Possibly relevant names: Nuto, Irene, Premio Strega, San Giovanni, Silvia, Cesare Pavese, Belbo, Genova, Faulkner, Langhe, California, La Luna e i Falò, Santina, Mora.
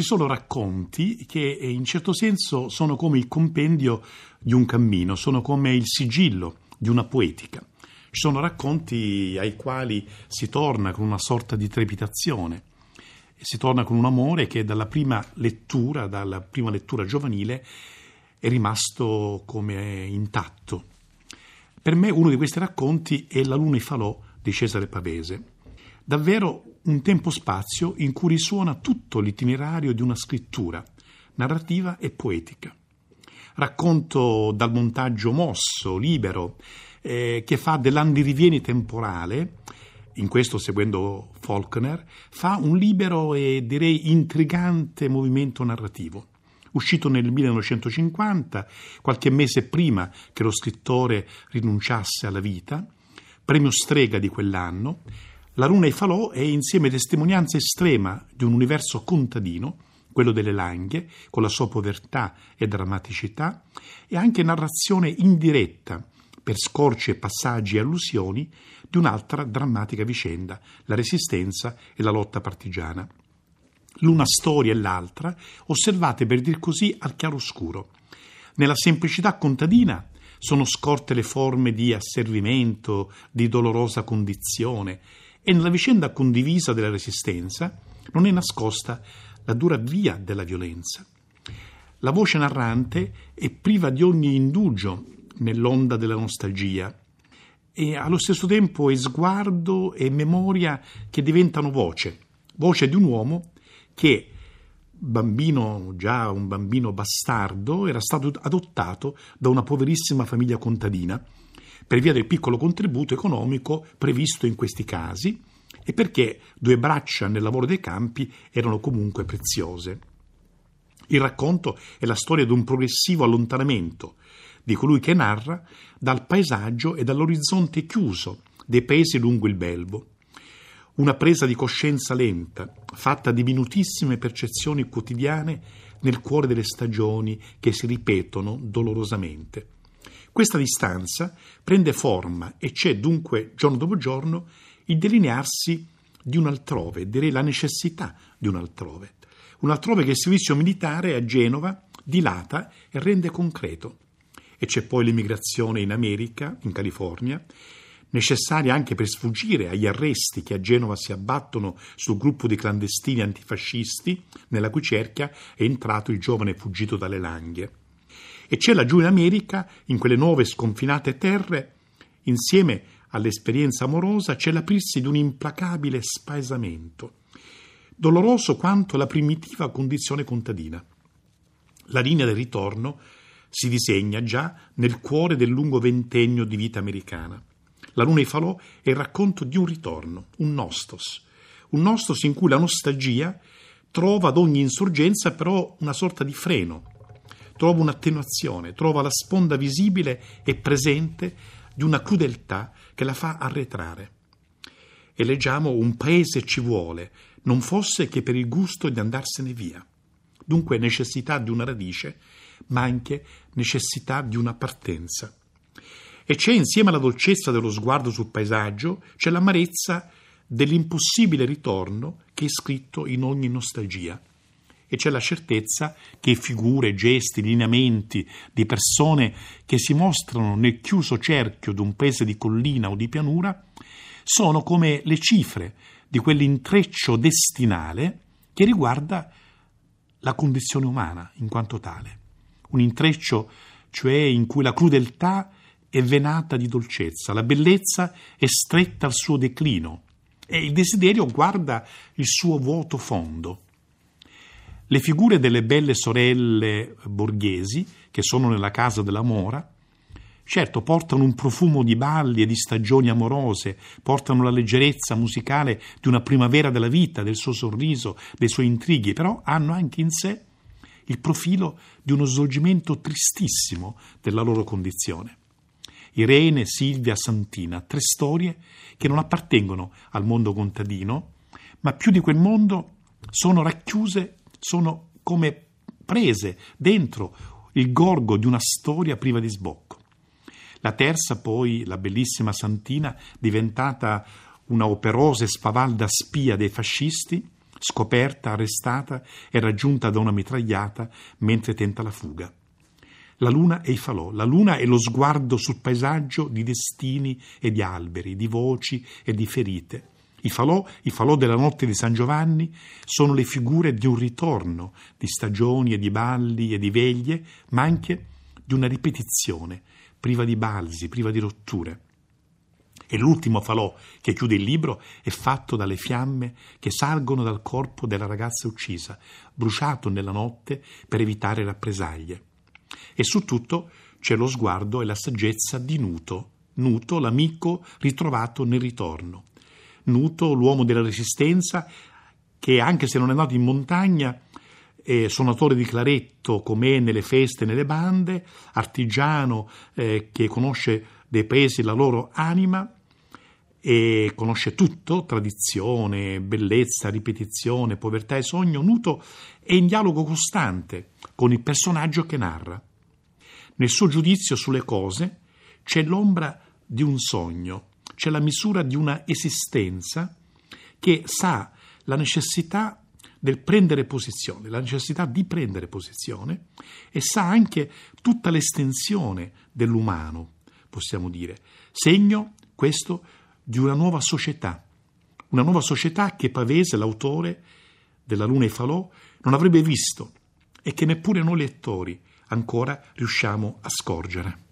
ci sono racconti che in certo senso sono come il compendio di un cammino, sono come il sigillo di una poetica. Ci sono racconti ai quali si torna con una sorta di trepidazione, si torna con un amore che dalla prima lettura giovanile è rimasto come intatto. Per me uno di questi racconti è La Luna e i Falò di Cesare Pavese. Davvero un tempo-spazio in cui risuona tutto l'itinerario di una scrittura, narrativa e poetica. Racconto dal montaggio mosso, libero, che fa dell'andirivieni temporale, in questo seguendo Faulkner, fa un libero e direi intrigante movimento narrativo. Uscito nel 1950, qualche mese prima che lo scrittore rinunciasse alla vita, Premio Strega di quell'anno, La Luna e i Falò è insieme testimonianza estrema di un universo contadino, quello delle Langhe, con la sua povertà e drammaticità, e anche narrazione indiretta, per scorci e passaggi e allusioni, di un'altra drammatica vicenda, la resistenza e la lotta partigiana. L'una storia e l'altra, osservate per dir così al chiaroscuro. Nella semplicità contadina sono scorte le forme di asservimento, di dolorosa condizione, e nella vicenda condivisa della resistenza non è nascosta la dura via della violenza. La voce narrante è priva di ogni indugio nell'onda della nostalgia e allo stesso tempo è sguardo e memoria che diventano voce di un uomo che, un bambino bastardo, era stato adottato da una poverissima famiglia contadina per via del piccolo contributo economico previsto in questi casi e perché due braccia nel lavoro dei campi erano comunque preziose. Il racconto è la storia di un progressivo allontanamento di colui che narra dal paesaggio e dall'orizzonte chiuso dei paesi lungo il Belbo. Una presa di coscienza lenta, fatta di minutissime percezioni quotidiane nel cuore delle stagioni che si ripetono dolorosamente. Questa distanza prende forma e c'è dunque, giorno dopo giorno, il delinearsi di un altrove, direi la necessità di un altrove. Un altrove che il servizio militare a Genova dilata e rende concreto. E c'è poi l'emigrazione in America, in California, necessaria anche per sfuggire agli arresti che a Genova si abbattono sul gruppo di clandestini antifascisti nella cui cerchia è entrato il giovane fuggito dalle Langhe. E c'è laggiù in America, in quelle nuove sconfinate terre, insieme all'esperienza amorosa, c'è l'aprirsi di un implacabile spaesamento, doloroso quanto la primitiva condizione contadina. La linea del ritorno si disegna già nel cuore del lungo ventennio di vita americana. La Luna e i Falò è il racconto di un ritorno, un nostos in cui la nostalgia trova ad ogni insorgenza però una sorta di freno, trova un'attenuazione, trova la sponda visibile e presente di una crudeltà che la fa arretrare. E leggiamo: un paese ci vuole, non fosse che per il gusto di andarsene via. Dunque necessità di una radice, ma anche necessità di una partenza. E c'è, insieme alla dolcezza dello sguardo sul paesaggio, c'è l'amarezza dell'impossibile ritorno che è scritto in ogni nostalgia. E c'è la certezza che figure, gesti, lineamenti di persone che si mostrano nel chiuso cerchio di un paese di collina o di pianura sono come le cifre di quell'intreccio destinale che riguarda la condizione umana in quanto tale. Un intreccio, cioè, in cui la crudeltà è venata di dolcezza, la bellezza è stretta al suo declino e il desiderio guarda il suo vuoto fondo. Le figure delle belle sorelle borghesi che sono nella casa della Mora, certo, portano un profumo di balli e di stagioni amorose, portano la leggerezza musicale di una primavera della vita, del suo sorriso, dei suoi intrighi, però hanno anche in sé il profilo di uno svolgimento tristissimo della loro condizione. Irene, Silvia, Santina, tre storie che non appartengono al mondo contadino, ma più di quel mondo sono racchiuse, sono come prese dentro il gorgo di una storia priva di sbocco. La terza poi, la bellissima Santina, diventata una operosa e spavalda spia dei fascisti, scoperta, arrestata e raggiunta da una mitragliata mentre tenta la fuga. La luna e i falò. La luna è lo sguardo sul paesaggio di destini e di alberi, di voci e di ferite. I falò della notte di San Giovanni sono le figure di un ritorno, di stagioni e di balli e di veglie, ma anche di una ripetizione, priva di balzi, priva di rotture. E l'ultimo falò che chiude il libro è fatto dalle fiamme che salgono dal corpo della ragazza uccisa, bruciato nella notte per evitare rappresaglie. E su tutto c'è lo sguardo e la saggezza di Nuto, l'amico ritrovato nel ritorno. Nuto, l'uomo della resistenza, che anche se non è andato in montagna, è suonatore di claretto com'è nelle feste, nelle bande, artigiano che conosce dei paesi la loro anima e conosce tutto, tradizione, bellezza, ripetizione, povertà e sogno. Nuto è in dialogo costante con il personaggio che narra. Nel suo giudizio sulle cose c'è l'ombra di un sogno, c'è la misura di una esistenza che sa la necessità del prendere posizione, la necessità di prendere posizione, e sa anche tutta l'estensione dell'umano, possiamo dire, segno questo di una nuova società che Pavese, l'autore della Luna e i Falò, non avrebbe visto e che neppure noi lettori ancora riusciamo a scorgere.